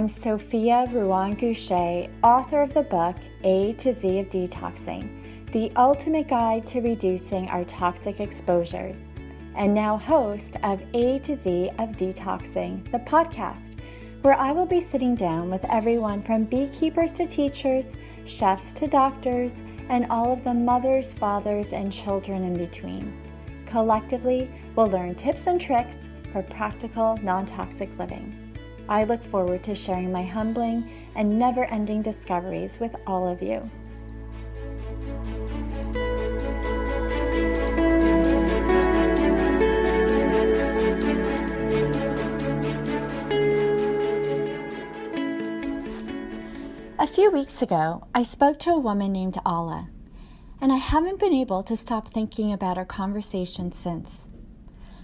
I'm Sophia Rouan-Goucher, author of the book A to Z of Detoxing, the ultimate guide to reducing our toxic exposures, and now host of A to Z of Detoxing, the podcast, where I will be sitting down with everyone from beekeepers to teachers, chefs to doctors, and all of the mothers, fathers, and children in between. Collectively, we'll learn tips and tricks for practical, non-toxic living. I look forward to sharing my humbling and never-ending discoveries with all of you. A few weeks ago, I spoke to a woman named Alla, and I haven't been able to stop thinking about our conversation since.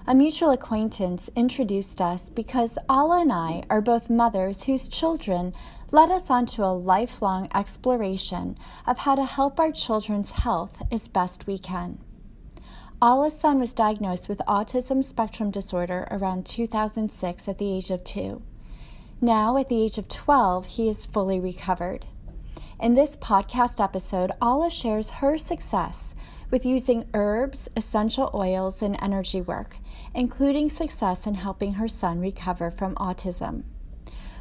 A mutual acquaintance introduced us because Alla and I are both mothers whose children led us onto a lifelong exploration of how to help our children's health as best we can. Alla's son was diagnosed with autism spectrum disorder around 2006 at the age of 2. Now, at the age of 12, he is fully recovered. In this podcast episode, Alla shares her success with using herbs, essential oils, and energy work, including success in helping her son recover from autism.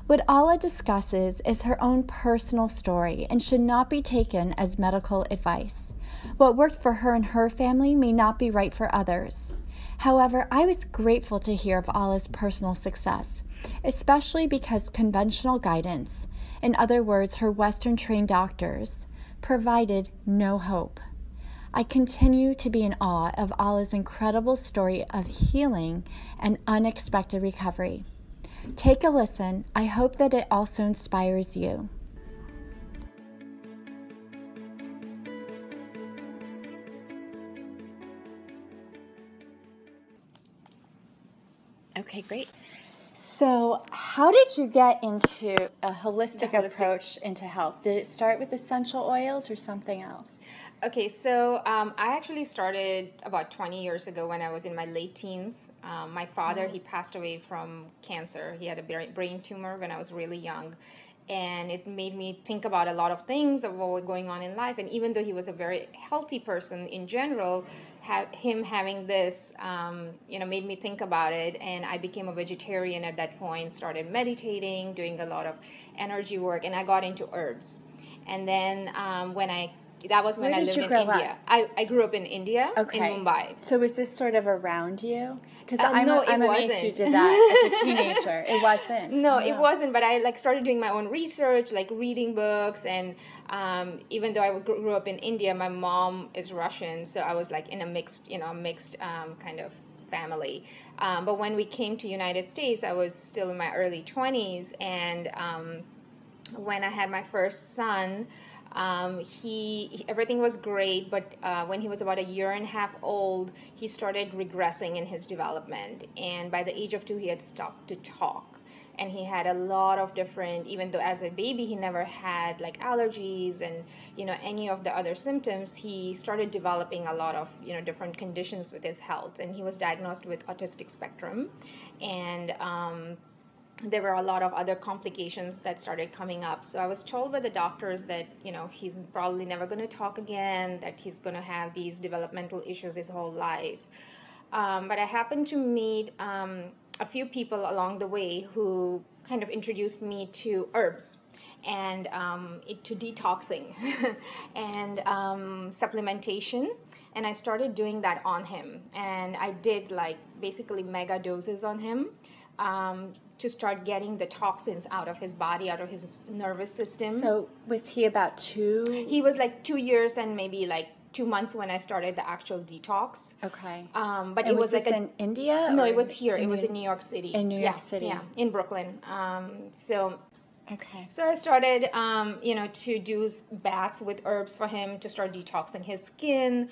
What Alla discusses is her own personal story and should not be taken as medical advice. What worked for her and her family may not be right for others. However, I was grateful to hear of Alla's personal success, especially because conventional guidance, in other words, her Western-trained doctors, provided no hope. I continue to be in awe of Alla's incredible story of healing and unexpected recovery. Take a listen. I hope that it also inspires you. Okay, great. So how did you get into a holistic approach into health? Did it start with essential oils or something else? Okay, so I actually started about 20 years ago when I was in my late teens. My father, he passed away from cancer. He had a brain tumor when I was really young. And it made me think about a lot of things of what was going on in life. And even though he was a very healthy person in general, him having this, made me think about it. And I became a vegetarian at that point, started meditating, doing a lot of energy work, and I got into herbs. And then I lived in India. Up? I grew up in India, in Mumbai. So was this sort of around you? Because I'm amazed you did that as a teenager. It wasn't. It wasn't. But I started doing my own research, reading books, and even though I grew up in India, my mom is Russian, so I was in a mixed, kind of family. But when we came to United States, I was still in my early 20s, and when I had my first son. Everything was great, but when he was about 1.5 years old, he started regressing in his development. And by the age of 2, he had stopped to talk. And he had a lot of different, even though as a baby, he never had allergies and, any of the other symptoms, he started developing a lot of, different conditions with his health. And he was diagnosed with autistic spectrum. And, there were a lot of other complications that started coming up. So I was told by the doctors that, he's probably never going to talk again, that he's going to have these developmental issues his whole life. But I happened to meet a few people along the way who kind of introduced me to herbs and to detoxing and supplementation. And I started doing that on him. And I did basically mega doses on him. To start getting the toxins out of his body, out of his nervous system. So was he about 2? He was 2 years and maybe 2 months when I started the actual detox. Okay. But it was in India? No, it was here. It was in New York City. In New York City. Yeah, in Brooklyn. Okay. So I started, to do baths with herbs for him to start detoxing his skin,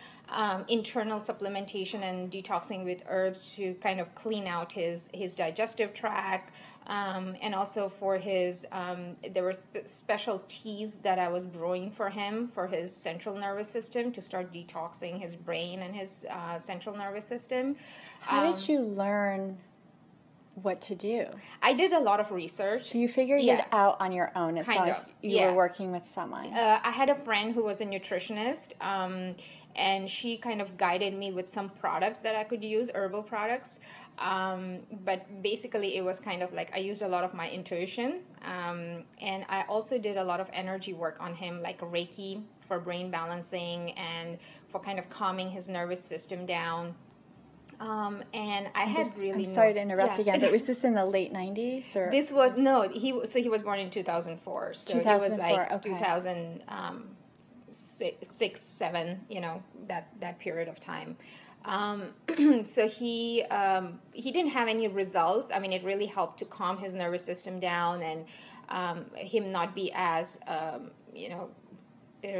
internal supplementation and detoxing with herbs to kind of clean out his digestive tract. And also for his, there were special teas that I was brewing for him, for his central nervous system to start detoxing his brain and his central nervous system. How did you learn what to do. I did a lot of research. So you figured it out on your own. It's not like you were working with someone. I had a friend who was a nutritionist, and she kind of guided me with some products that I could use, herbal products. But basically it was kind of like I used a lot of my intuition, and I also did a lot of energy work on him, like Reiki for brain balancing and for kind of calming his nervous system down. And I had this, really... I'm sorry to interrupt again, but was this in the late 90s? Or? This was... No, he was born in 2004. So it was like 2006, 7, you know, that period of time. So he didn't have any results. I mean, it really helped to calm his nervous system down and him not be as, you know...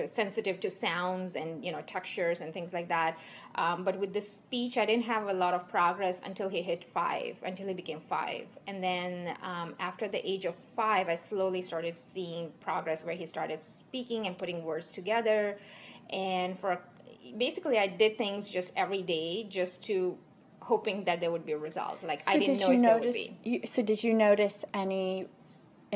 sensitive to sounds and, you know, textures and things like that. But with the speech, I didn't have a lot of progress until he hit 5, until he became 5. And then after the age of 5, I slowly started seeing progress where he started speaking and putting words together. And basically I did things just every day just to hoping that there would be a result. Like, so I didn't know if there would be. So did you notice any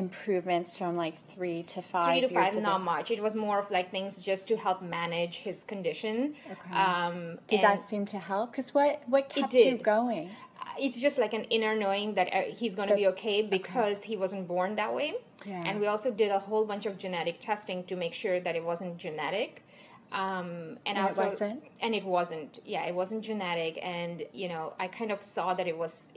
improvements from like 3 to 5 years? 3 to 5, not much. It was more of like things just to help manage his condition. Okay. Did that seem to help? Because what kept you going? It's just like an inner knowing that he's going to be okay because he wasn't born that way. Yeah. And we also did a whole bunch of genetic testing to make sure that it wasn't genetic. And also, it wasn't? And it wasn't. Yeah, it wasn't genetic. And, you know, I kind of saw that it was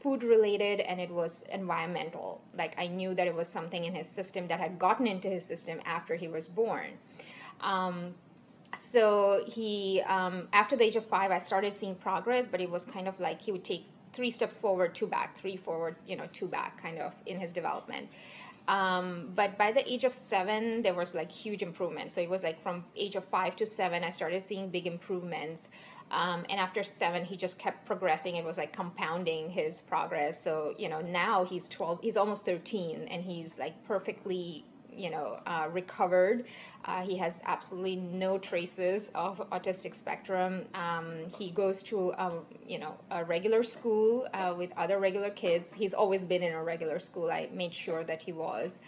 food related and it was environmental. Like, I knew that it was something in his system that had gotten into his system after he was born. So he, after the age of 5, I started seeing progress, but it was kind of like he would take 3 steps forward, 2 back, 3 forward, you know, 2 back kind of in his development. But by the age of 7, there was like huge improvements. So it was like from age of 5 to 7, I started seeing big improvements. And after 7, he just kept progressing. It was like compounding his progress. So, you know, now he's 12, he's almost 13, and he's like perfectly, you know, recovered. He has absolutely no traces of autistic spectrum. He goes to, you know, a regular school with other regular kids. He's always been in a regular school. I made sure that he was.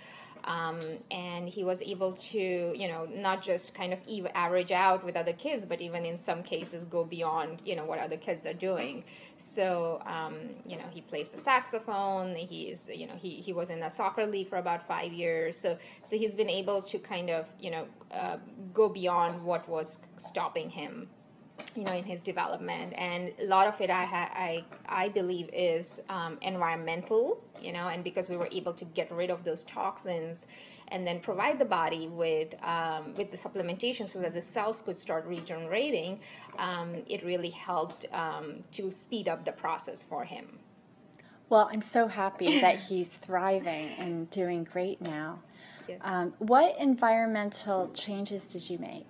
And he was able to, you know, not just kind of average out with other kids, but even in some cases go beyond, you know, what other kids are doing. So, you know, he plays the saxophone. He's, you know, he was in a soccer league for about 5 years. So he's been able to kind of, you know, go beyond what was stopping him, you know, in his development. And a lot of it I believe is environmental, you know, and because we were able to get rid of those toxins and then provide the body with the supplementation so that the cells could start regenerating, it really helped to speed up the process for him. Well, I'm so happy that he's thriving and doing great now. Yes. What environmental changes did you make?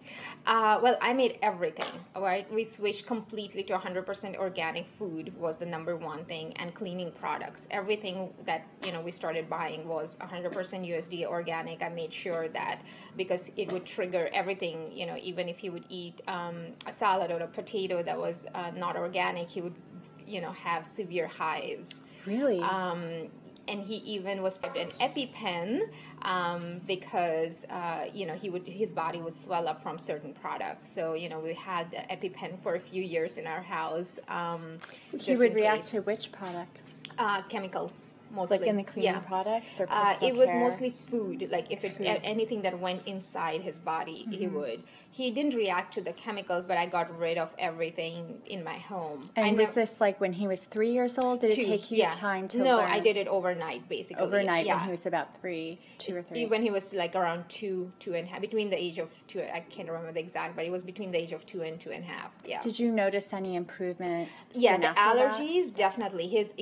Well, I made everything, right? We switched completely to 100% organic food was the number one thing, and cleaning products. Everything that, you know, we started buying was 100% USDA organic. I made sure that because it would trigger everything, you know, even if he would eat a salad or a potato that was not organic, he would, you know, have severe hives. Really? And he even was put an EpiPen because, you know, his body would swell up from certain products. So, you know, we had the EpiPen for a few years in our house. He would react to which products? Chemicals. Mostly. Like in the cleaning products or personal care? It was mostly food. Like if it anything that went inside his body, mm-hmm. he would. He didn't react to the chemicals, but I got rid of everything in my home. And this like when he was 3 years old? Did it take you time to learn? No, I did it overnight, basically. Overnight when he was about 2 or 3. When he was like around 2 and a half, between the age of 2, I can't remember the exact, but it was between the age of 2 and 2 and a half. Yeah. Did you notice any improvement? Yeah, the allergies, definitely. His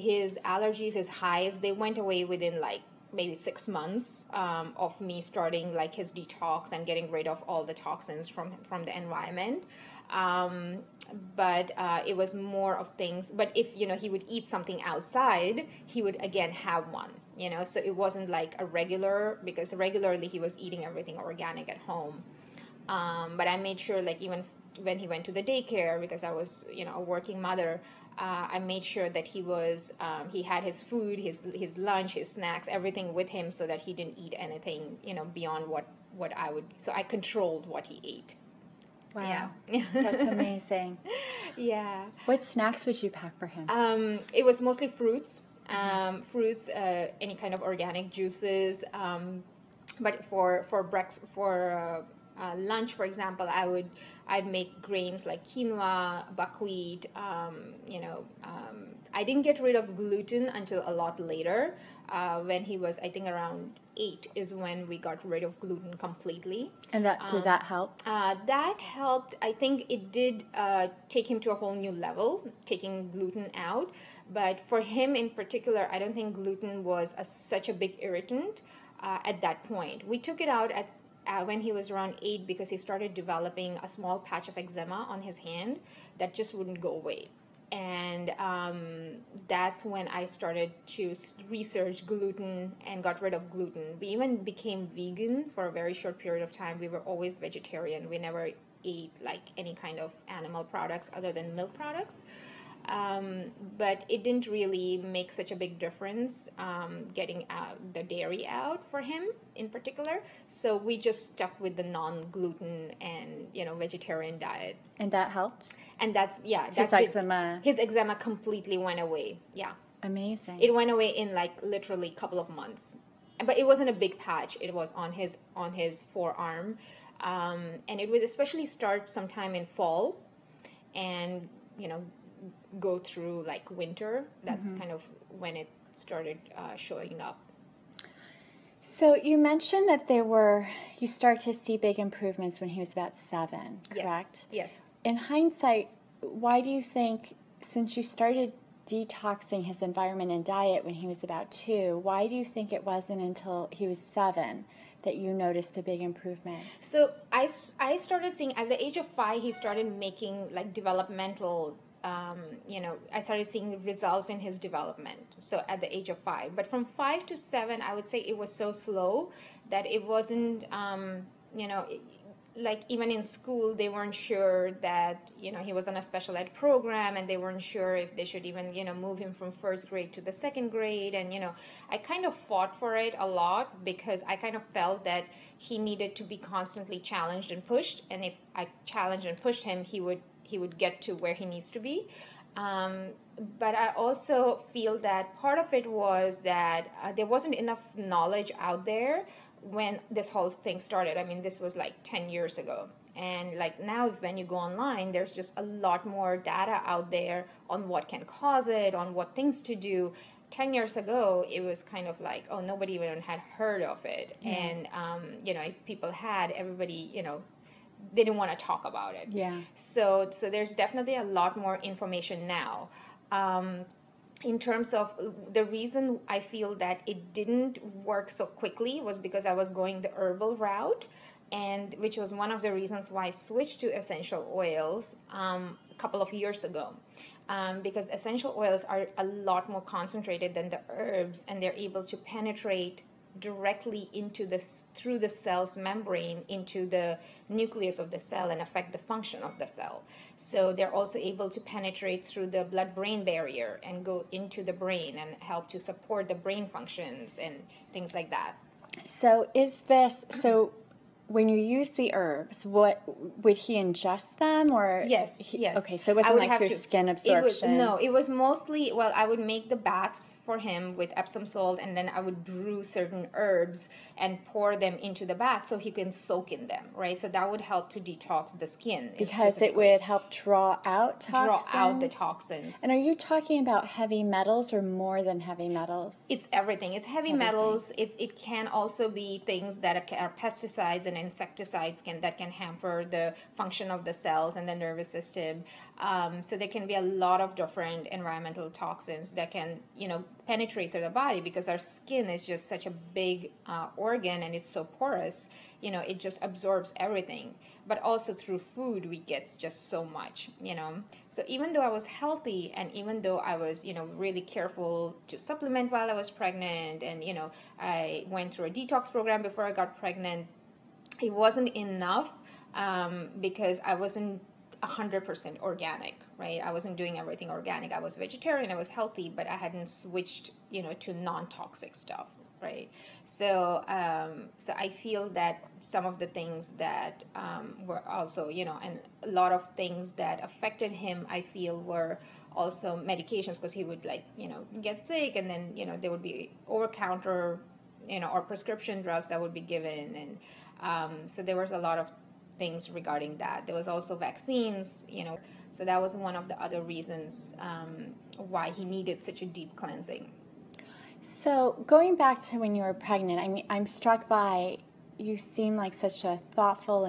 allergies, his hives, they went away within like maybe 6 months of me starting like his detox and getting rid of all the toxins from the environment. But it was more of things. But if, you know, he would eat something outside, he would again have one, you know. So it wasn't like a regular, because regularly he was eating everything organic at home. But I made sure like even when he went to the daycare, because I was, a working mother, I made sure that he was, he had his food, his lunch, his snacks, everything with him, so that he didn't eat anything, beyond what I would. So I controlled what he ate. Wow. Yeah. That's amazing. Yeah. What snacks would you pack for him? It was mostly fruits, any kind of organic juices. But for breakfast, for lunch, for example, I'd make grains like quinoa, buckwheat. I didn't get rid of gluten until a lot later. When he was, I think, around 8 is when we got rid of gluten completely. And that did that help? That helped. I think it did take him to a whole new level, taking gluten out. But for him in particular, I don't think gluten was such a big irritant at that point. We took it out at when he was around 8 because he started developing a small patch of eczema on his hand that just wouldn't go away. And that's when I started to research gluten and got rid of gluten. We even became vegan for a very short period of time. We were always vegetarian. We never ate like any kind of animal products other than milk products. But it didn't really make such a big difference getting out the dairy out for him in particular. So we just stuck with the non-gluten and vegetarian diet. And that helped? And that's his eczema completely went away. Yeah. Amazing. It went away in like literally a couple of months. But it wasn't a big patch. It was on his forearm. And it would especially start sometime in fall and go through like winter. That's kind of when it started showing up. So you mentioned that you start to see big improvements when he was about 7, correct? Yes. In hindsight, why do you think, since you started detoxing his environment and diet when he was about 2, why do you think it wasn't until he was 7 that you noticed a big improvement? So I started seeing, at the age of 5, he started making like developmental I started seeing results in his development. So at the age of 5, but from 5 to 7, I would say it was so slow that it wasn't, like even in school, they weren't sure that, he was on a special ed program, and they weren't sure if they should even, move him from 1st grade to the 2nd grade. And, I kind of fought for it a lot because I kind of felt that he needed to be constantly challenged and pushed. And if I challenged and pushed him, he would get to where he needs to be. But I also feel that part of it was that there wasn't enough knowledge out there when this whole thing started. I mean, this was like 10 years ago. And like now, when you go online, there's just a lot more data out there on what can cause it, on what things to do. 10 years ago, it was kind of like, oh, nobody even had heard of it. Yeah. And, if people had, everybody, they didn't want to talk about it. Yeah. So there's definitely a lot more information now. In terms of the reason I feel that it didn't work so quickly was because I was going the herbal route, and which was one of the reasons why I switched to essential oils a couple of years ago. Because essential oils are a lot more concentrated than the herbs, and they're able to penetrate directly through the cell's membrane into the nucleus of the cell and affect the function of the cell. So they're also able to penetrate through the blood-brain barrier and go into the brain and help to support the brain functions and things like that. So when you use the herbs, what would he ingest them or? Yes. Okay, so it wasn't like your skin absorption. It was mostly, I would make the baths for him with Epsom salt, and then I would brew certain herbs and pour them into the bath so he can soak in them, right? So that would help to detox the skin. Because it would help draw out toxins? Draw out the toxins. And are you talking about heavy metals or more than heavy metals? It's everything. It's heavy metals. It can also be things that are pesticides and insecticides that can hamper the function of the cells and the nervous system. So there can be a lot of different environmental toxins that can, penetrate through the body, because our skin is just such a big organ and it's so porous, it just absorbs everything. But also through food, we get just so much, So even though I was healthy, and even though I was, really careful to supplement while I was pregnant, and, I went through a detox program before I got pregnant, it wasn't enough because I wasn't 100% organic, right? I wasn't doing everything organic. I was vegetarian, I was healthy, but I hadn't switched, you know, to non-toxic stuff, right? So so I feel that some of the things that were also, you know, and a lot of things that affected him, I feel, were also medications, because he would, like, you know, get sick, and then, you know, there would be over-counter, you know, or prescription drugs that would be given. And so there was a lot of things regarding that. There was also vaccines, you know, so that was one of the other reasons why he needed such a deep cleansing. So going back to when you were pregnant, I mean, I'm struck by, you seem like such a thoughtful,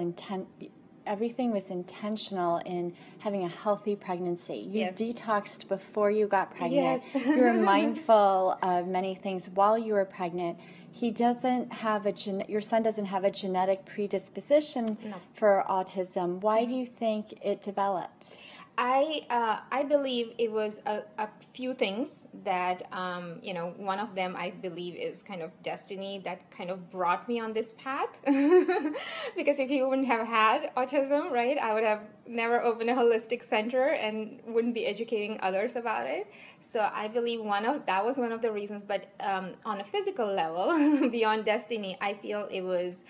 everything was intentional in having a healthy pregnancy. You yes. detoxed before you got pregnant. Yes. You were mindful of many things while you were pregnant. He doesn't have your son doesn't have a genetic predisposition no. for autism. Why do you think it developed? I believe it was a few things that, you know, one of them I believe is kind of destiny that kind of brought me on this path, because if he wouldn't have had autism, right, I would have never opened a holistic center and wouldn't be educating others about it. So I believe that was one of the reasons, but on a physical level, beyond destiny, I feel it was,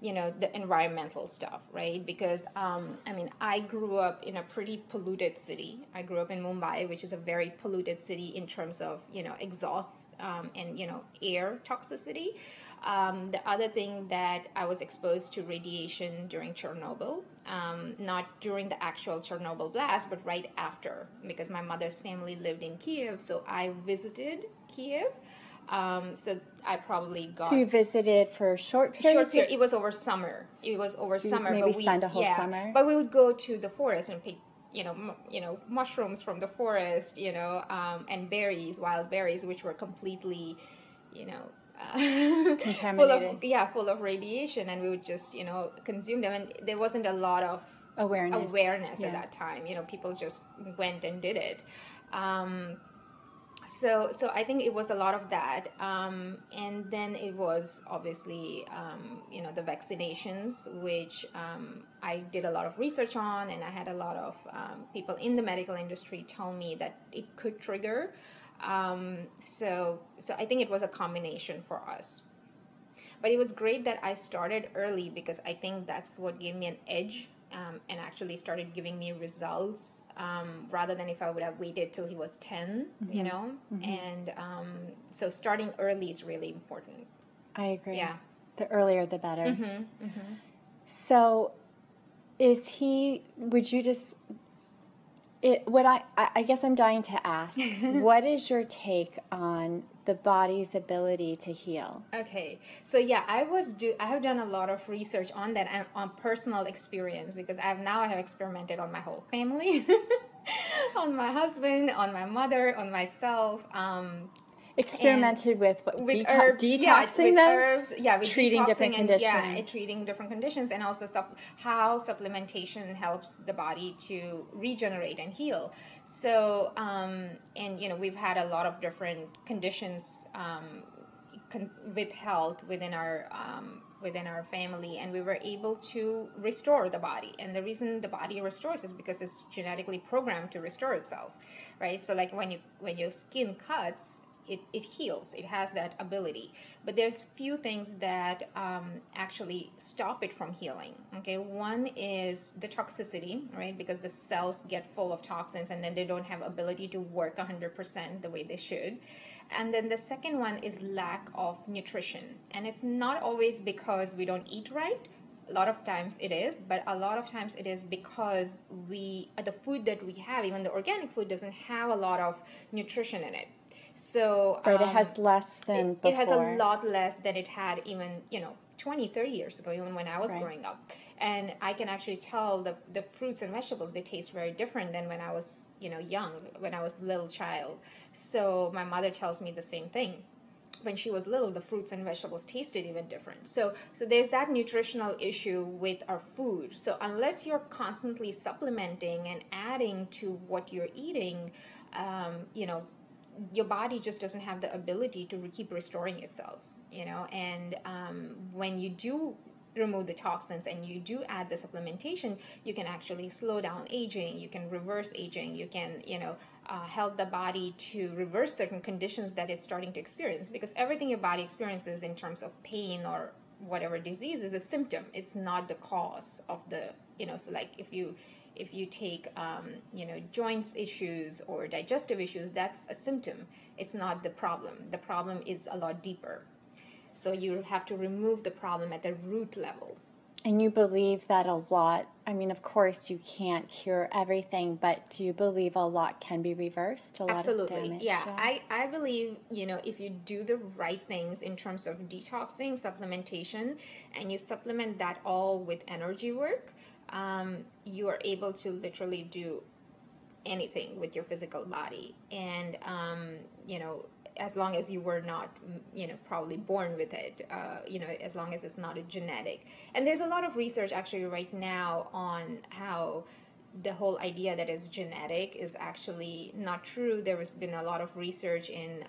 you know, the environmental stuff, right? Because, I mean, I grew up in a pretty polluted city. I grew up in Mumbai, which is a very polluted city in terms of, you know, exhaust and, you know, air toxicity. The other thing that I was exposed to radiation during Chernobyl, not during the actual Chernobyl blast, but right after, because my mother's family lived in Kyiv, so I visited Kyiv. So I probably got. So you visited for a short period? Short period. It was over summer. Maybe spend a whole summer. But we would go to the forest and pick, you know, mushrooms from the forest, you know, and berries, wild berries, which were completely, you know, contaminated. full of radiation, and we would just, you know, consume them, and there wasn't a lot of awareness yeah. at that time. You know, people just went and did it. So I think it was a lot of that, and then it was obviously, you know, the vaccinations, which I did a lot of research on, and I had a lot of people in the medical industry tell me that it could trigger. So I think it was a combination for us. But it was great that I started early, because I think that's what gave me an edge. And actually started giving me results rather than if I would have waited till he was 10, mm-hmm. you know. Mm-hmm. And so starting early is really important. I agree. Yeah. The earlier, the better. Mm-hmm. Mm-hmm. So I guess I'm dying to ask, what is your take on the body's ability to heal? Okay. So yeah, I have done a lot of research on that and on personal experience, because I have experimented on my whole family, on my husband, on my mother, on myself. Experimented with herbs, detoxing them, herbs, yeah, with treating different conditions, yeah, treating different conditions, and also how supplementation helps the body to regenerate and heal. So, and you know, we've had a lot of different conditions with health within our family, and we were able to restore the body. And the reason the body restores is because it's genetically programmed to restore itself, right? So, like when your skin cuts, It heals. It has that ability. But there's few things that actually stop it from healing. Okay, one is the toxicity, right? Because the cells get full of toxins, and then they don't have ability to work 100% the way they should. And then the second one is lack of nutrition. And it's not always because we don't eat right. A lot of times it is, but a lot of times it is because the food that we have, even the organic food, doesn't have a lot of nutrition in it. So right, it has less than before. It has a lot less than it had even, you know, 20, 30 years ago, even when I was right. growing up. And I can actually tell the fruits and vegetables, they taste very different than when I was, you know, young, when I was a little child. So my mother tells me the same thing. When she was little, the fruits and vegetables tasted even different. So there's that nutritional issue with our food. So unless you're constantly supplementing and adding to what you're eating, you know, your body just doesn't have the ability to keep restoring itself, you know. And when you do remove the toxins and you do add the supplementation, you can actually slow down aging, you can reverse aging, you can, help the body to reverse certain conditions that it's starting to experience, because everything your body experiences in terms of pain or whatever disease is a symptom. It's not the cause of the, so like if you take, joints issues or digestive issues, that's a symptom. It's not the problem. The problem is a lot deeper. So you have to remove the problem at the root level. And you believe that a lot, of course you can't cure everything, but do you believe a lot can be reversed? Absolutely. Lot of damage? Yeah. I believe, if you do the right things in terms of detoxing, supplementation, and you supplement that all with energy work, you are able to literally do anything with your physical body. And, as long as you were not, probably born with it, as long as it's not a genetic. And there's a lot of research actually right now on how the whole idea that it's genetic is actually not true. There has been a lot of research in,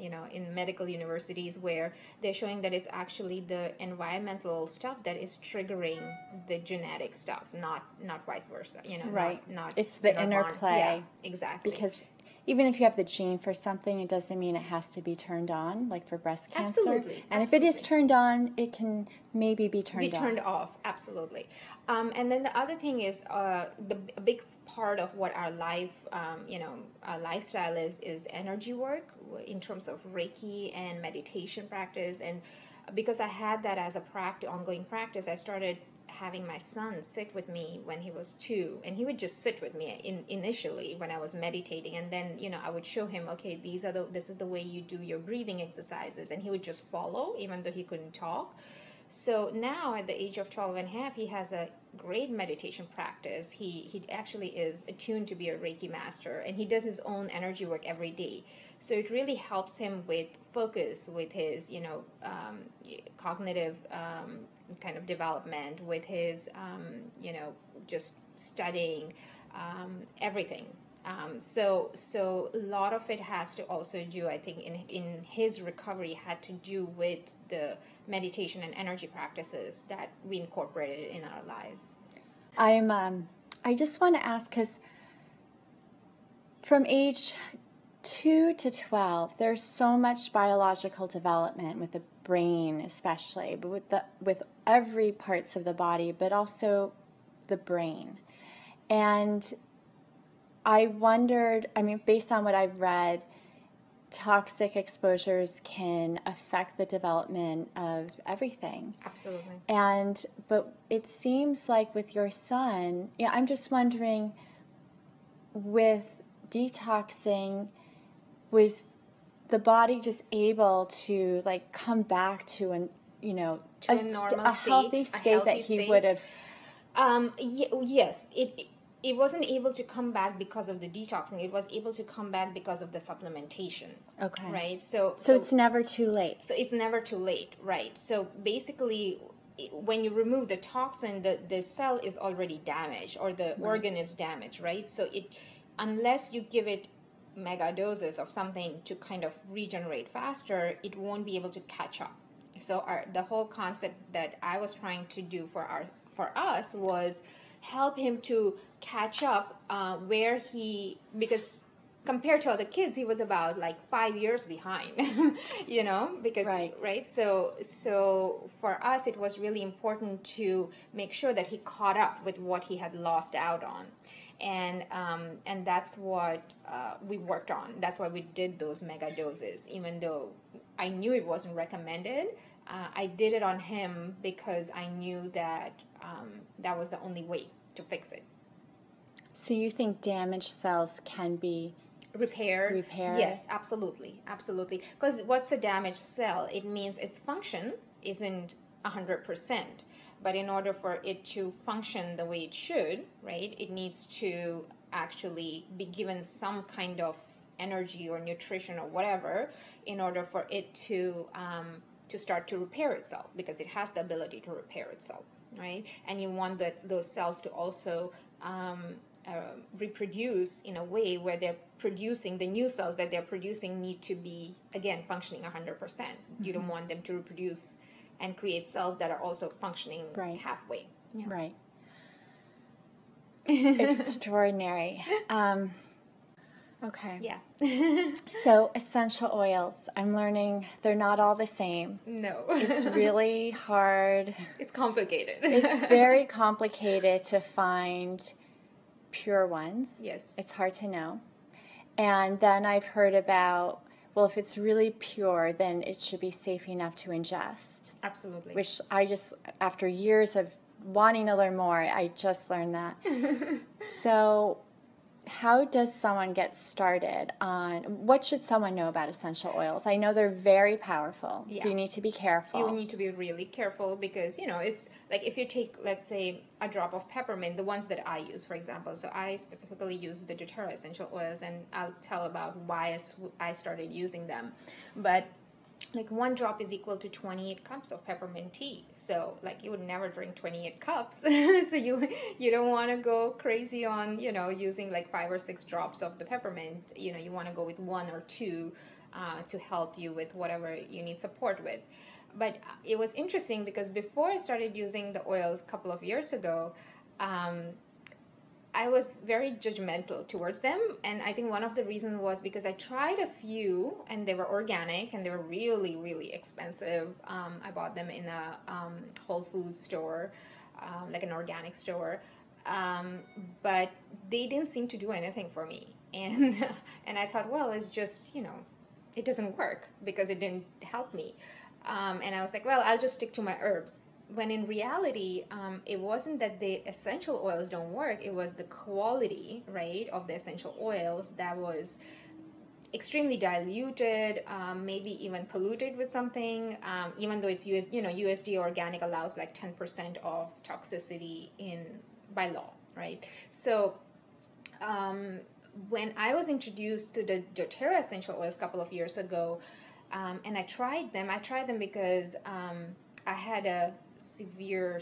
in medical universities where they're showing that it's actually the environmental stuff that is triggering the genetic stuff, not vice versa, Right. Not it's the interplay. Yeah, exactly. Because even if you have the gene for something, it doesn't mean it has to be turned on, like for breast cancer. Absolutely. And if it is turned on, it can maybe be turned off. Absolutely. And then the other thing is a big part of what our life, our lifestyle is energy work in terms of Reiki and meditation practice. And because I had that as a ongoing practice, I started having my son sit with me when he was 2, and he would just sit with me initially when I was meditating, and then I would show him, okay, this is the way you do your breathing exercises, and he would just follow even though he couldn't talk. So now at the age of 12 and a half, he has a great meditation practice. He actually is attuned to be a Reiki master, and he does his own energy work every day. So it really helps him with focus, with his cognitive kind of development, with his just studying, everything. So a lot of it has to also do, I think, in his recovery, had to do with the meditation and energy practices that we incorporated in our life. I just want to ask, because from age 2 to 12, there's so much biological development with the brain, especially, but with every parts of the body, but also the brain. And I wondered, based on what I've read, toxic exposures can affect the development of everything. Absolutely. But it seems like with your son, I'm just wondering, with detoxing, was the body just able to come back to a healthy state would have? Yes. It wasn't able to come back because of the detoxing. It was able to come back because of the supplementation. Okay. Right? So it's never too late. So it's never too late, right? So basically, when you remove the toxin, the cell is already damaged, or the organ is damaged, right? So unless you give it mega doses of something to kind of regenerate faster, it won't be able to catch up. So the whole concept that I was trying to do for us was help him to catch up because compared to other kids, he was about 5 years behind, right? So for us, it was really important to make sure that he caught up with what he had lost out on. And that's what we worked on. That's why we did those mega doses, even though I knew it wasn't recommended. I did it on him because I knew that that was the only way to fix it. So you think damaged cells can be repaired? Yes, absolutely. Because what's a damaged cell? It means its function isn't 100%. But in order for it to function the way it should, right, it needs to actually be given some kind of energy or nutrition or whatever in order for it to start to repair itself, because it has the ability to repair itself, right? And you want those cells to also reproduce in a way where they're producing the new cells that they're producing need to be, again, functioning 100%. Mm-hmm. You don't want them to reproduce and create cells that are also functioning halfway. Yeah. Right. Extraordinary. Okay. Yeah. So essential oils, I'm learning they're not all the same. No. It's really hard. It's complicated. It's very complicated to find pure ones. Yes. It's hard to know. And then I've heard about, well, if it's really pure, then it should be safe enough to ingest. Absolutely. Which I just, after years of wanting to learn more, I just learned that. So how does someone get started on, what should someone know about essential oils? I know they're very powerful, so you need to be careful. You need to be really careful because, you know, it's like if you take, let's say, a drop of peppermint, the ones that I use, for example. So I specifically use the doTERRA essential oils, and I'll tell about why I started using them. But like one drop is equal to 28 cups of peppermint tea. So like you would never drink 28 cups. So you don't want to go crazy on, you know, using like 5 or 6 drops of the peppermint. You know, you want to go with 1 or 2 to help you with whatever you need support with. But it was interesting because before I started using the oils a couple of years ago, I was very judgmental towards them, and I think one of the reasons was because I tried a few, and they were organic, and they were really, really expensive. I bought them in a Whole Foods store, like an organic store, but they didn't seem to do anything for me, and I thought, well, it's just, you know, it doesn't work because it didn't help me, and I was like, well, I'll just stick to my herbs. When in reality, it wasn't that the essential oils don't work. It was the quality, right, of the essential oils that was extremely diluted, maybe even polluted with something. Even though it's USDA organic allows like 10% of toxicity by law, right? So when I was introduced to the doTERRA essential oils a couple of years ago, and I tried them because I had a severe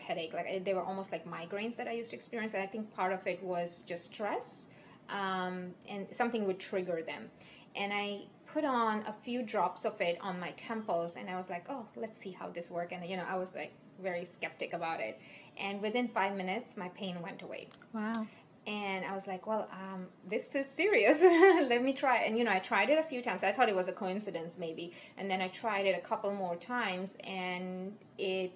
headache. Like they were almost like migraines that I used to experience, and I think part of it was just stress, and something would trigger them. And I put on a few drops of it on my temples, and I was like, oh, let's see how this works. And you know, I was like very skeptic about it, and within 5 minutes my pain went away. Wow. And I was like, well, this is serious. Let me try. And, you know, I tried it a few times. I thought it was a coincidence maybe. And then I tried it a couple more times, and it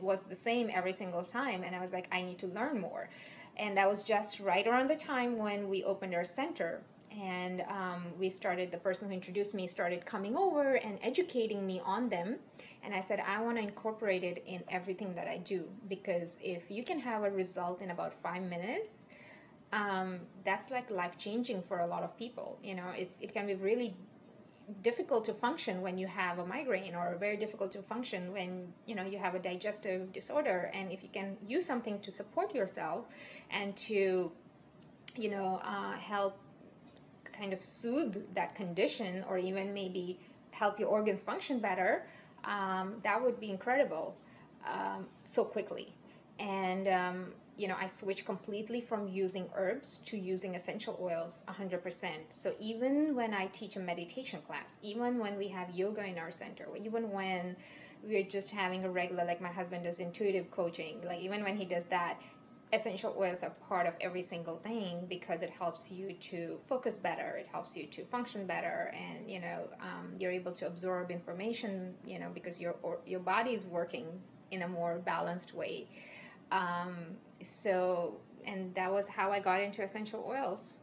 was the same every single time. And I was like, I need to learn more. And that was just right around the time when we opened our center. And the person who introduced me started coming over and educating me on them. And I said, I want to incorporate it in everything that I do, because if you can have a result in about 5 minutes... that's like life-changing for a lot of people. You know, it can be really difficult to function when you have a migraine, or very difficult to function when, you know, you have a digestive disorder. And if you can use something to support yourself and to, you know, help kind of soothe that condition, or even maybe help your organs function better, that would be incredible so quickly. And you know, I switched completely from using herbs to using essential oils 100%. So even when I teach a meditation class, even when we have yoga in our center, even when we're just having a regular, like my husband does intuitive coaching, like even when he does that, essential oils are part of every single thing, because it helps you to focus better, it helps you to function better, and you know, you're able to absorb information, you know, because your body is working in a more balanced way. And that was how I got into essential oils.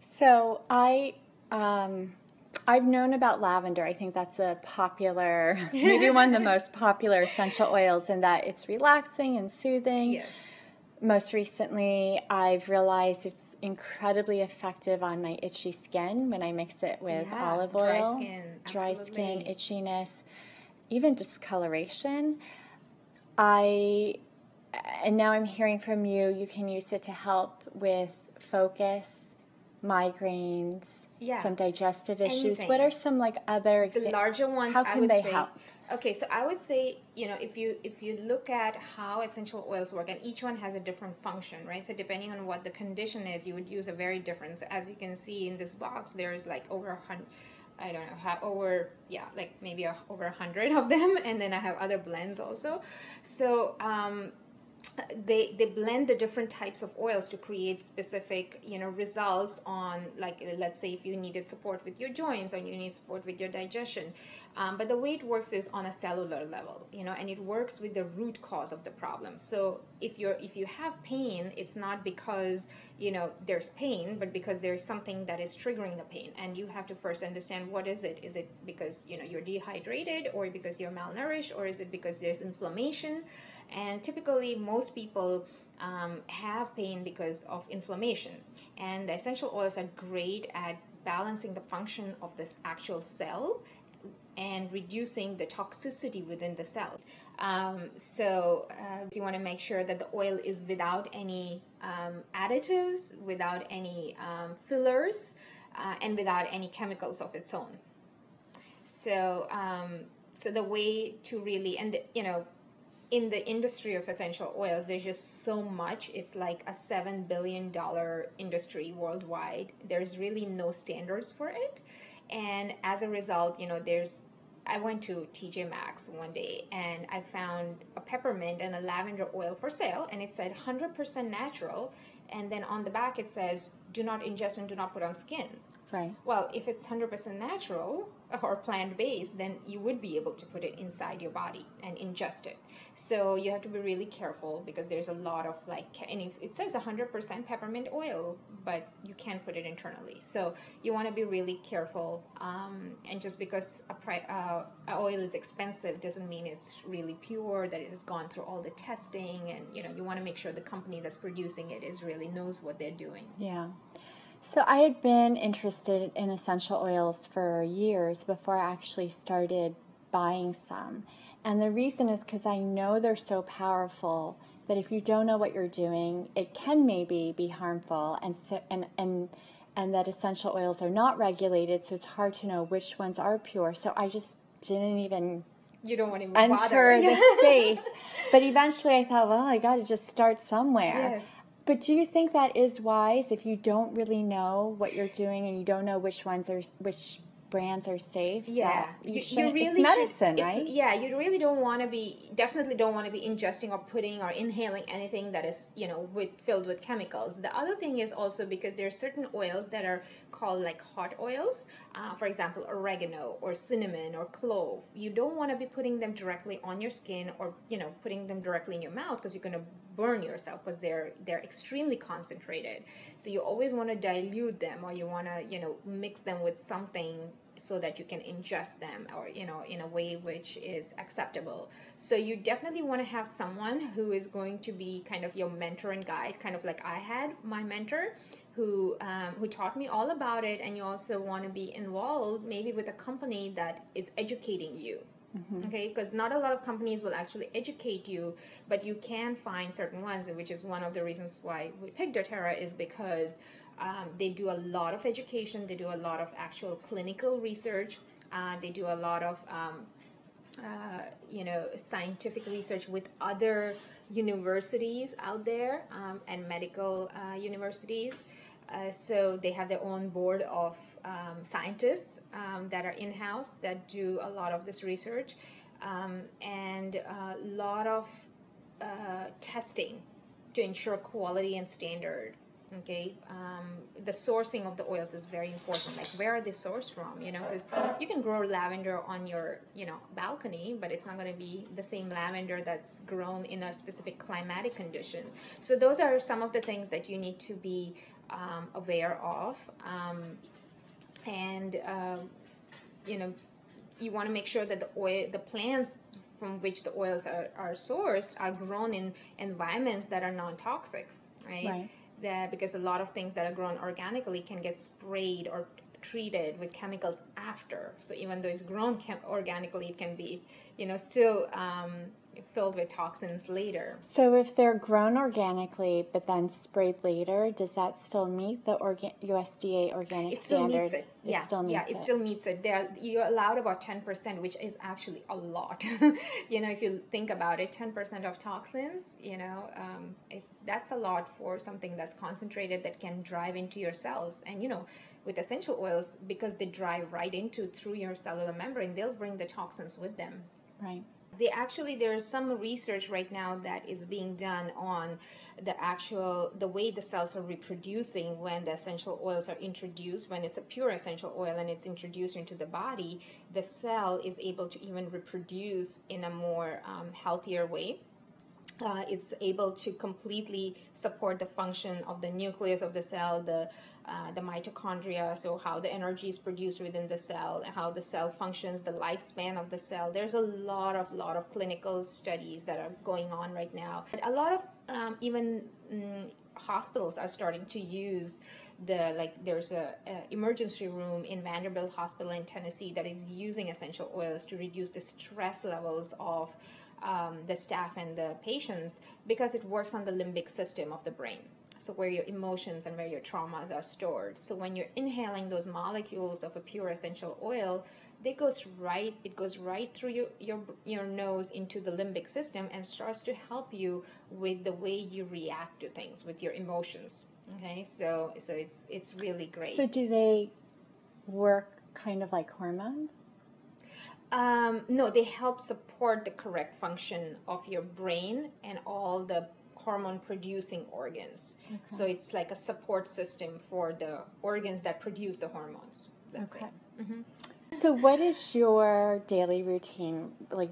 So I've known about lavender. I think that's a popular, maybe one of the most popular essential oils, in that it's relaxing and soothing. Yes. Most recently, I've realized it's incredibly effective on my itchy skin when I mix it with olive oil. Dry skin, itchiness, even discoloration. And now I'm hearing from you, you can use it to help with focus, migraines, some digestive issues. Anything. What are some like other examples? The larger ones, how can they help? Okay, so I would say, you know, if you look at how essential oils work, and each one has a different function, right? So depending on what the condition is, you would use a very different. So as you can see in this box, there is like over 100. I don't know how over like maybe over 100 of them, and then I have other blends also. So they blend the different types of oils to create specific, you know, results on, like, let's say if you needed support with your joints or you need support with your digestion, but the way it works is on a cellular level, you know, and it works with the root cause of the problem. So if you have pain, it's not because, you know, there's pain, but because there's something that is triggering the pain, and you have to first understand what is it. Is it because, you know, you're dehydrated, or because you're malnourished, or is it because there's inflammation? And typically most people have pain because of inflammation, and the essential oils are great at balancing the function of this actual cell and reducing the toxicity within the cell. You want to make sure that the oil is without any additives, without any fillers, and without any chemicals of its own. So the way to really, and you know, in the industry of essential oils, there's just so much. It's like a $7 billion industry worldwide. There's really no standards for it, and as a result, you know, there's. I went to TJ Maxx one day and I found a peppermint and a lavender oil for sale, and it said 100% natural, and then on the back it says do not ingest and do not put on skin. Right. Well, if it's 100% natural or plant-based, then you would be able to put it inside your body and ingest it. So you have to be really careful, because there's a lot of, like, and if it says 100% peppermint oil, but you can't put it internally. So you want to be really careful. And just because a oil is expensive doesn't mean it's really pure, that it has gone through all the testing, and you know, you want to make sure the company that's producing it is really knows what they're doing. Yeah. So I had been interested in essential oils for years before I actually started buying some. And the reason is because I know they're so powerful that if you don't know what you're doing, it can maybe be harmful, and that essential oils are not regulated, so it's hard to know which ones are pure. So I just didn't even... You don't want to enter the space. But eventually I thought, well, I got to just start somewhere. Yes. But do you think that is wise if you don't really know what you're doing and you don't know which brands are safe? Yeah, you really, it's medicine, right? Yeah, you really definitely don't want to be ingesting or putting or inhaling anything that is, you know, filled with chemicals. The other thing is also because there are certain oils that are called like hot oils, for example, oregano or cinnamon or clove. You don't want to be putting them directly on your skin or, you know, putting them directly in your mouth, because you're going to burn yourself, because they're extremely concentrated. So you always want to dilute them, or you want to, you know, mix them with something so that you can ingest them, or, you know, in a way which is acceptable. So you definitely want to have someone who is going to be kind of your mentor and guide, kind of like I had my mentor who taught me all about it. And you also want to be involved maybe with a company that is educating you. Mm-hmm. Okay, because not a lot of companies will actually educate you, but you can find certain ones, which is one of the reasons why we picked doTERRA, is because they do a lot of education, they do a lot of actual clinical research, they do a lot of scientific research with other universities out there, and medical universities. So they have their own board of scientists that are in-house that do a lot of this research, and a lot of testing to ensure quality and standard. Okay, the sourcing of the oils is very important. Like, where are they sourced from? You know, because you can grow lavender on your, you know, balcony, but it's not going to be the same lavender that's grown in a specific climatic condition. So those are some of the things that you need to be aware of, you know, you want to make sure that the plants from which the oils are sourced are grown in environments that are non-toxic, right? That, because a lot of things that are grown organically can get sprayed or treated with chemicals after. So even though it's grown organically, it can be, you know, still filled with toxins later. So if they're grown organically but then sprayed later, does that still meet the USDA organic standard? It still meets it. It still meets it. You're allowed about 10%, which is actually a lot. You know, if you think about it, 10% of toxins, you know, that's a lot for something that's concentrated that can drive into your cells. And, you know, with essential oils, because they drive right into through your cellular membrane, they'll bring the toxins with them. Right. They actually, there's some research right now that is being done on the way the cells are reproducing when the essential oils are introduced. When it's a pure essential oil and it's introduced into the body, the cell is able to even reproduce in a more healthier way. It's able to completely support the function of the nucleus of the cell, the mitochondria, so how the energy is produced within the cell, how the cell functions, the lifespan of the cell. There's a lot of clinical studies that are going on right now. But a lot of hospitals are starting to use there's a emergency room in Vanderbilt Hospital in Tennessee that is using essential oils to reduce the stress levels of the staff and the patients, because it works on the limbic system of the brain, so where your emotions and where your traumas are stored. So when you're inhaling those molecules of a pure essential oil, it goes right through your nose into the limbic system and starts to help you with the way you react to things, with your emotions. Okay, so it's really great. So do they work kind of like hormones? No, they help support the correct function of your brain and all the hormone-producing organs. Okay. So it's like a support system for the organs that produce the hormones. That's okay. It. Mm-hmm. So what is your daily routine like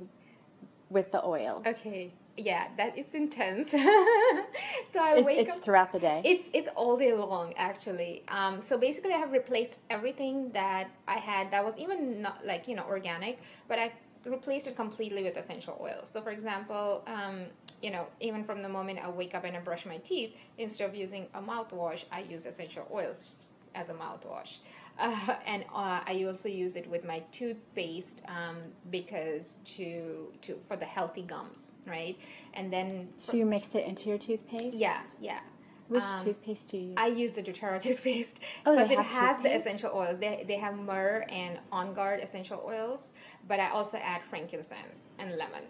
with the oils? Okay. Yeah, that it's intense. So I wake up throughout the day. It's all day long, actually. So basically, I have replaced everything that I had that was even not organic, but I replaced it completely with essential oils. So for example, even from the moment I wake up and I brush my teeth, instead of using a mouthwash, I use essential oils as a mouthwash. And I also use it with my toothpaste because for the healthy gums, right? And then so you mix it into your toothpaste? Yeah. Which toothpaste do you use? I use the doTERRA toothpaste because it has toothpaste? The essential oils. They have myrrh and On Guard essential oils, but I also add frankincense and lemon,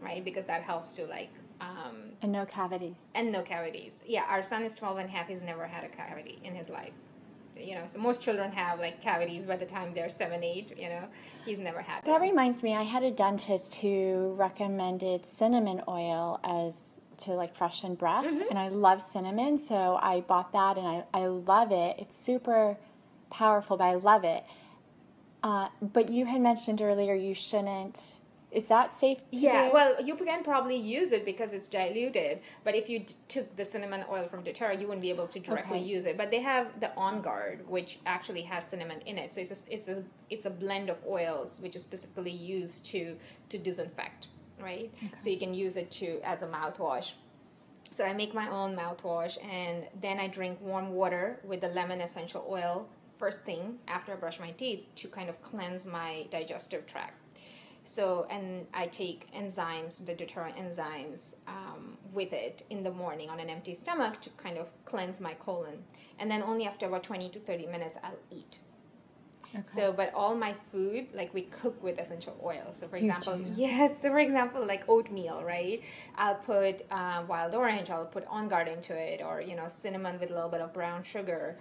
right? Because that helps to and no cavities. And no cavities. Yeah, our son is 12 and a half. He's never had a cavity in his life. So most children have cavities by the time they're 7, 8, he's never had that. That reminds me, I had a dentist who recommended cinnamon oil as to freshen breath. Mm-hmm. And I love cinnamon. So I bought that and I love it. It's super powerful, but I love it. But you had mentioned earlier, you shouldn't. Is that safe to do? Yeah, well, you can probably use it because it's diluted. But if you took the cinnamon oil from doTERRA, you wouldn't be able to directly use it. But they have the On Guard, which actually has cinnamon in it. So it's a blend of oils, which is specifically used to disinfect, right? Okay. So you can use it as a mouthwash. So I make my own mouthwash, and then I drink warm water with the lemon essential oil first thing after I brush my teeth to kind of cleanse my digestive tract. So, and I take enzymes, the doTERRA enzymes, with it in the morning on an empty stomach to kind of cleanse my colon. And then only after about 20 to 30 minutes, I'll eat. Okay. So, but all my food, we cook with essential oil. So, for example, oatmeal, right? I'll put wild orange, I'll put On Guard into it, or, cinnamon with a little bit of brown sugar.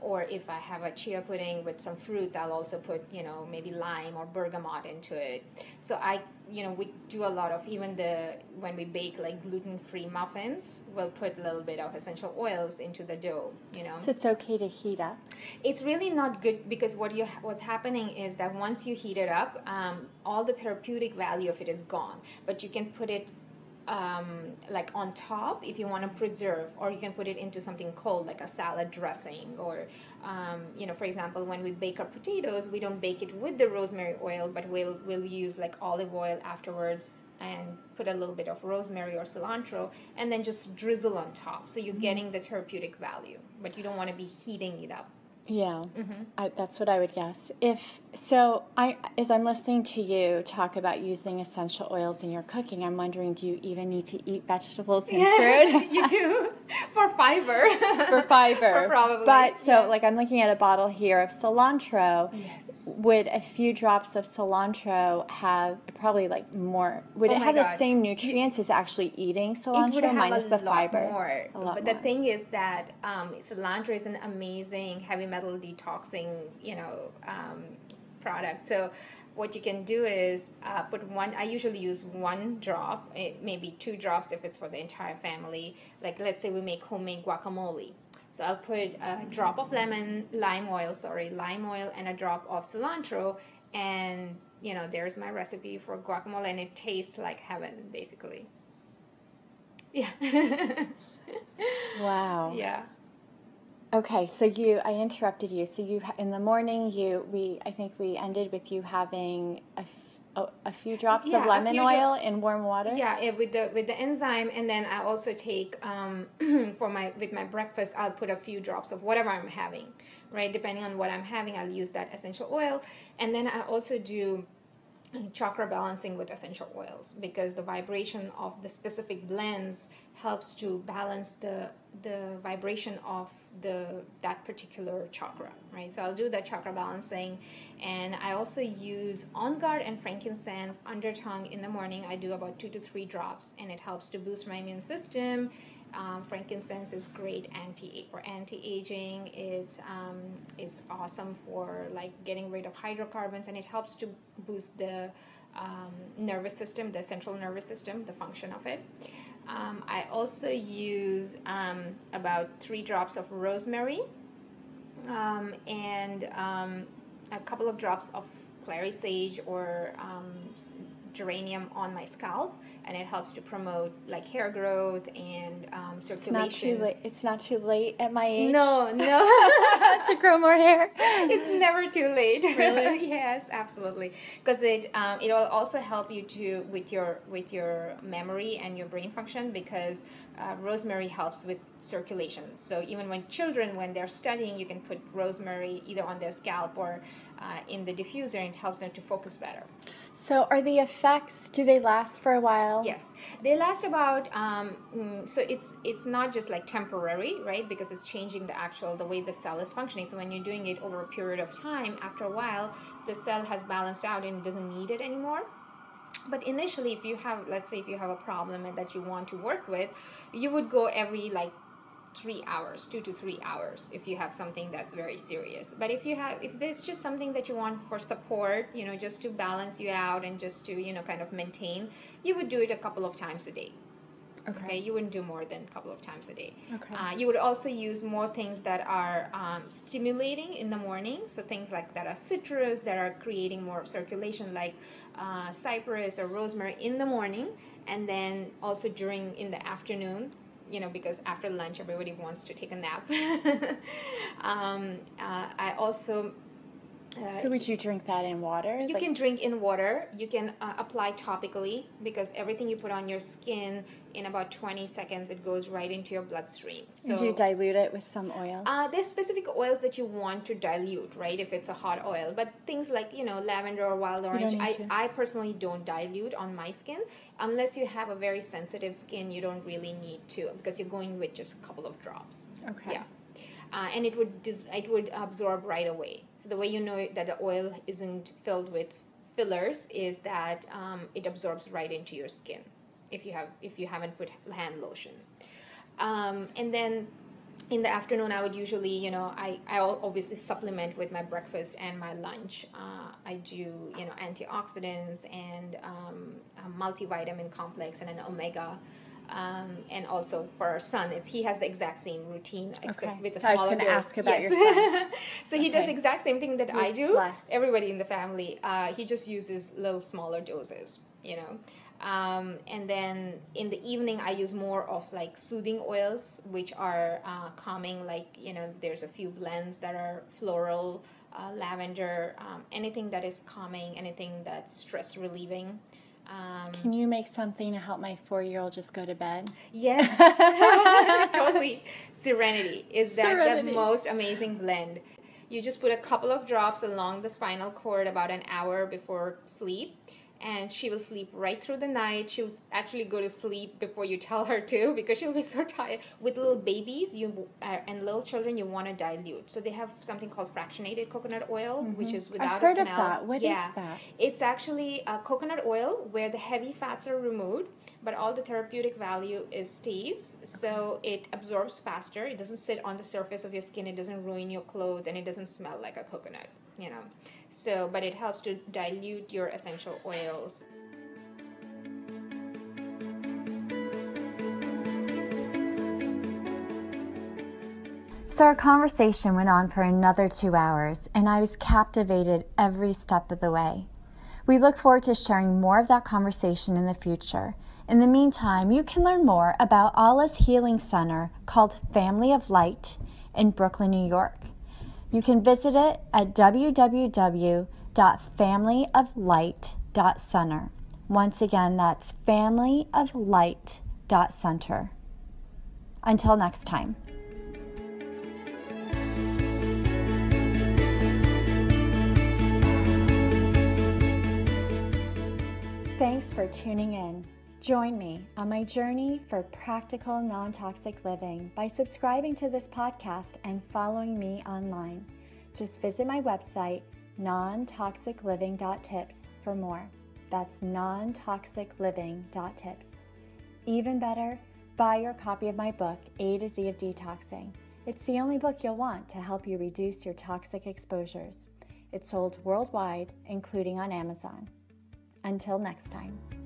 Or if I have a chia pudding with some fruits, I'll also put, maybe lime or bergamot into it. So we do a lot of, even when we bake gluten-free muffins, we'll put a little bit of essential oils into the dough, So it's okay to heat up? It's really not good because what's happening is that once you heat it up, all the therapeutic value of it is gone, but you can put it on top if you want to preserve, or you can put it into something cold like a salad dressing, or for example, when we bake our potatoes, we don't bake it with the rosemary oil, but we'll use olive oil afterwards and put a little bit of rosemary or cilantro and then just drizzle on top, so you're getting the therapeutic value, but you don't want to be heating it up. Yeah, mm-hmm. That's what I would guess. As I'm listening to you talk about using essential oils in your cooking, I'm wondering, do you even need to eat vegetables and fruit? You do, for fiber. For fiber. Probably. But I'm looking at a bottle here of cilantro. Yes. would a few drops of cilantro have probably like more? Would it have the same nutrients as actually eating cilantro? It would have minus the fiber. More. But the thing is that cilantro is an amazing heavy metal detoxing, product. So what you can do is put one. I usually use one drop, maybe two drops if it's for the entire family. Like let's say we make homemade guacamole. So I'll put a drop of lime oil and a drop of cilantro, and there's my recipe for guacamole, and it tastes like heaven, basically. Yeah. Wow. Yeah. Okay, so I interrupted you. So you in the morning, I think we ended with you having a few drops of lemon oil in warm water. Yeah, with the enzyme, and then I also take with my breakfast, I'll put a few drops of whatever I'm having, right? Depending on what I'm having, I'll use that essential oil, and then I also do chakra balancing with essential oils because the vibration of the specific blends helps to balance the vibration of that particular chakra, right? So I'll do the chakra balancing, and I also use On Guard and frankincense under tongue in the morning. I do about 2 to 3 drops, and it helps to boost my immune system. Frankincense is great for anti-aging. It's awesome for like getting rid of hydrocarbons, and it helps to boost the nervous system, the central nervous system, the function of it. I also use about 3 drops of rosemary and a couple of drops of clary sage or geranium on my scalp, and it helps to promote like hair growth and circulation. It's not too late at my age. No. To grow more hair. It's never too late. Really? Yes, absolutely. Because it will also help you to with your memory and your brain function, because rosemary helps with circulation. So even when they're studying, you can put rosemary either on their scalp or in the diffuser, and it helps them to focus better. So are the effects, do they last for a while? Yes, they last about, so it's not just like temporary, right? Because it's changing the way the cell is functioning. So when you're doing it over a period of time, after a while, the cell has balanced out and doesn't need it anymore. But initially, if you have a problem and that you want to work with, you would go every 2 to 3 hours if you have something that's very serious. But if there's just something that you want for support, just to balance you out and just to kind of maintain, you would do it a couple of times a day. Okay. You wouldn't do more than a couple of times a day. Okay. You would also use more things that are stimulating in the morning, so things like that are citrus that are creating more circulation, like cypress or rosemary in the morning, and then also in the afternoon. Because after lunch, everybody wants to take a nap. I also... so would you drink that in water? You can drink in water. You can apply topically, because everything you put on your skin, in about 20 seconds, it goes right into your bloodstream. So, do you dilute it with some oil? There's specific oils that you want to dilute, right? If it's a hot oil. But things like, lavender or wild orange, I personally don't dilute on my skin. Unless you have a very sensitive skin, you don't really need to, because you're going with just a couple of drops. Okay. Yeah. And it would absorb right away. So the way you know that the oil isn't filled with fillers is that it absorbs right into your skin if you haven't put hand lotion. And then in the afternoon, I would usually, I obviously supplement with my breakfast and my lunch. I do, antioxidants and a multivitamin complex and an omega. And also for our son, he has the exact same routine, except with a smaller dose. I was going to ask about your son. So he does the exact same thing that I do. Less. Everybody in the family, he just uses little smaller doses, And then in the evening, I use more of like soothing oils, which are calming. Like, there's a few blends that are floral, lavender, anything that is calming, anything that's stress relieving. Can you make something to help my 4-year-old just go to bed? Yes, totally. Serenity is the most amazing blend. You just put a couple of drops along the spinal cord about an hour before sleep, and she will sleep right through the night. She'll actually go to sleep before you tell her to, because she'll be so tired. With little babies and little children, you want to dilute. So they have something called fractionated coconut oil, mm-hmm. which is without a smell. I've heard of that. What is that? It's actually coconut oil where the heavy fats are removed, but all the therapeutic value stays. So it absorbs faster. It doesn't sit on the surface of your skin. It doesn't ruin your clothes, and it doesn't smell like a coconut, you know. So, but it helps to dilute your essential oils. So our conversation went on for another 2 hours, and I was captivated every step of the way. We look forward to sharing more of that conversation in the future. In the meantime, you can learn more about Alla's Healing Center called Family of Light in Brooklyn, New York. You can visit it at www.familyoflight.center. Once again, that's familyoflight.center. Until next time. Thanks for tuning in. Join me on my journey for practical, non-toxic living by subscribing to this podcast and following me online. Just visit my website, nontoxicliving.tips, for more. That's nontoxicliving.tips. Even better, buy your copy of my book, A to Z of Detoxing. It's the only book you'll want to help you reduce your toxic exposures. It's sold worldwide, including on Amazon. Until next time.